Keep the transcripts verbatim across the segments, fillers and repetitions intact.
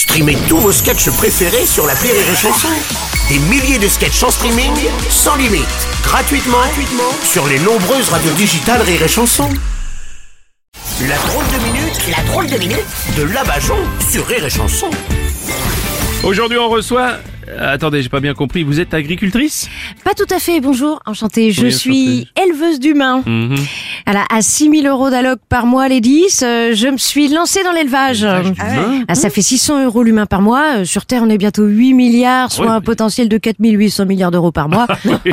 Streamez tous vos sketchs préférés sur l'appli Rire et chansons. Des milliers de sketchs en streaming, sans limite, gratuitement, gratuitement sur les nombreuses radios digitales Rire et chansons. La drôle de minute, la drôle de minute de La Bajon sur Rire et chansons. Aujourd'hui on reçoit... Attendez, j'ai pas bien compris, vous êtes agricultrice ? Pas tout à fait, bonjour, enchantée, je oui, suis enchantée. Éleveuse d'humains. Mmh. Alors, à six mille euros d'alloc par mois les dix, euh, je me suis lancée dans l'élevage. Ah ouais. ah, ça fait six cents euros l'humain par mois, euh, sur Terre on est bientôt huit milliards, soit ouais, un potentiel de quatre mille huit cents milliards d'euros par mois.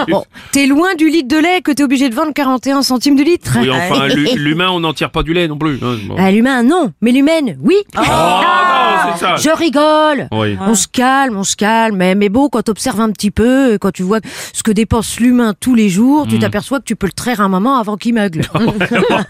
Bon, t'es loin du litre de lait que t'es obligé de vendre quarante et un centimes du litre. Oui, enfin, l'humain on n'en tire pas du lait non plus. Bon. Ah, l'humain non, mais l'humaine oui. Oh, ah, non, c'est ça. Je rigole, oui. On se calme, on se calme. Mais, mais bon, quand t'observes un petit peu, quand tu vois ce que dépense l'humain tous les jours, mmh. tu t'aperçois que tu peux le traire un moment avant qu'il meugle.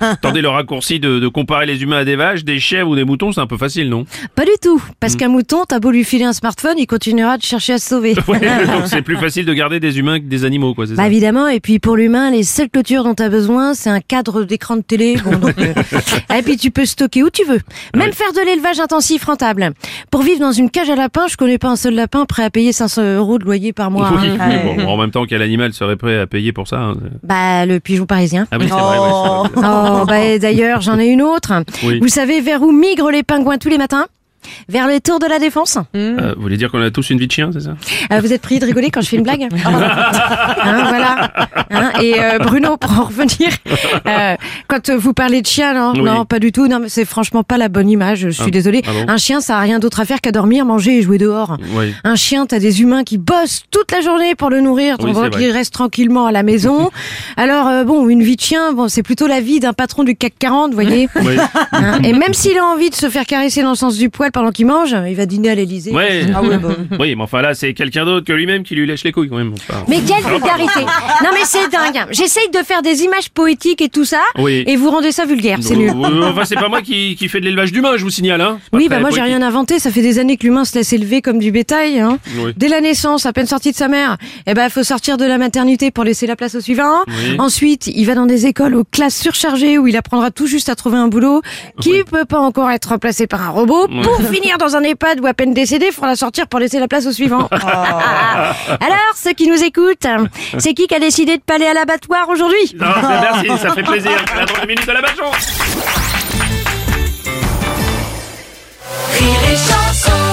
Attendez, le raccourci de, de comparer les humains à des vaches, des chèvres ou des moutons, c'est un peu facile, non ? Pas du tout, parce mmh. qu'un mouton, t'as beau lui filer un smartphone, il continuera de chercher à se sauver. Ouais, donc c'est plus facile de garder des humains que des animaux, quoi, c'est bah ça ? Évidemment, et puis pour l'humain, les seules clôtures dont t'as besoin, c'est un cadre d'écran de télé. Bon, donc, euh... et puis tu peux stocker où tu veux, même ouais. faire de l'élevage intensif rentable. Pour vivre dans une cage à lapins, je connais pas un seul lapin prêt à payer cinq cents euros de loyer par mois. Oui, hein. oui, bon, en même temps, quel animal serait prêt à payer pour ça ? Bah, le pigeon parisien. Ah oui, c'est oh. vrai. Oui, c'est vrai. Oh, bah, d'ailleurs, j'en ai une autre. Oui. Vous savez vers où migrent les pingouins tous les matins ? Vers les tours de la Défense. Euh, vous voulez dire qu'on a tous une vie de chien, c'est ça ? euh, Vous êtes prié de rigoler quand je fais une blague ? Oh. Hein, voilà. Hein, et euh, Bruno, pour en revenir, euh, quand vous parlez de chien, non, oui. non, pas du tout. Non, mais c'est franchement pas la bonne image. Je suis ah. désolée. Ah bon ? Un chien, ça a rien d'autre à faire qu'à dormir, manger et jouer dehors. Oui. Un chien, t'as des humains qui bossent toute la journée pour le nourrir, donc oui, il reste tranquillement à la maison. Alors euh, bon, une vie de chien, bon, c'est plutôt la vie d'un patron du C A C quarante, vous voyez. Oui. Hein, et même s'il a envie de se faire caresser dans le sens du poil pendant qu'il mange, il va dîner à l'Élysée. Ouais. Ah ouais, bah. Oui, mais enfin là, c'est quelqu'un d'autre que lui-même qui lui lèche les couilles quand même. Enfin, mais quelle vulgarité ! Non mais c'est dingue. J'essaye de faire des images poétiques et tout ça, oui. et vous rendez ça vulgaire, c'est nul. Enfin, c'est pas moi qui, qui fais de l'élevage d'humains, je vous signale. Hein. Oui, bah moi j'ai rien inventé, ça fait des années que l'humain se laisse élever comme du bétail. Hein. Oui. Dès la naissance, à peine sorti de sa mère, eh ben, faut sortir de la maternité pour laisser la place au suivant. Oui. Ensuite, il va dans des écoles aux classes surchargées où il apprendra tout juste à trouver un boulot qui oui. peut pas encore être remplacé par un robot. Oui. Pour finir dans un EHPAD ou à peine décédé, il faudra sortir pour laisser la place au suivant. Oh. Alors, ceux qui nous écoutent, c'est qui qui a décidé de pas aller à l'abattoir aujourd'hui ? Non, oh. merci, ça fait plaisir. La drôle de minute de La Bajon. Rire et chansons.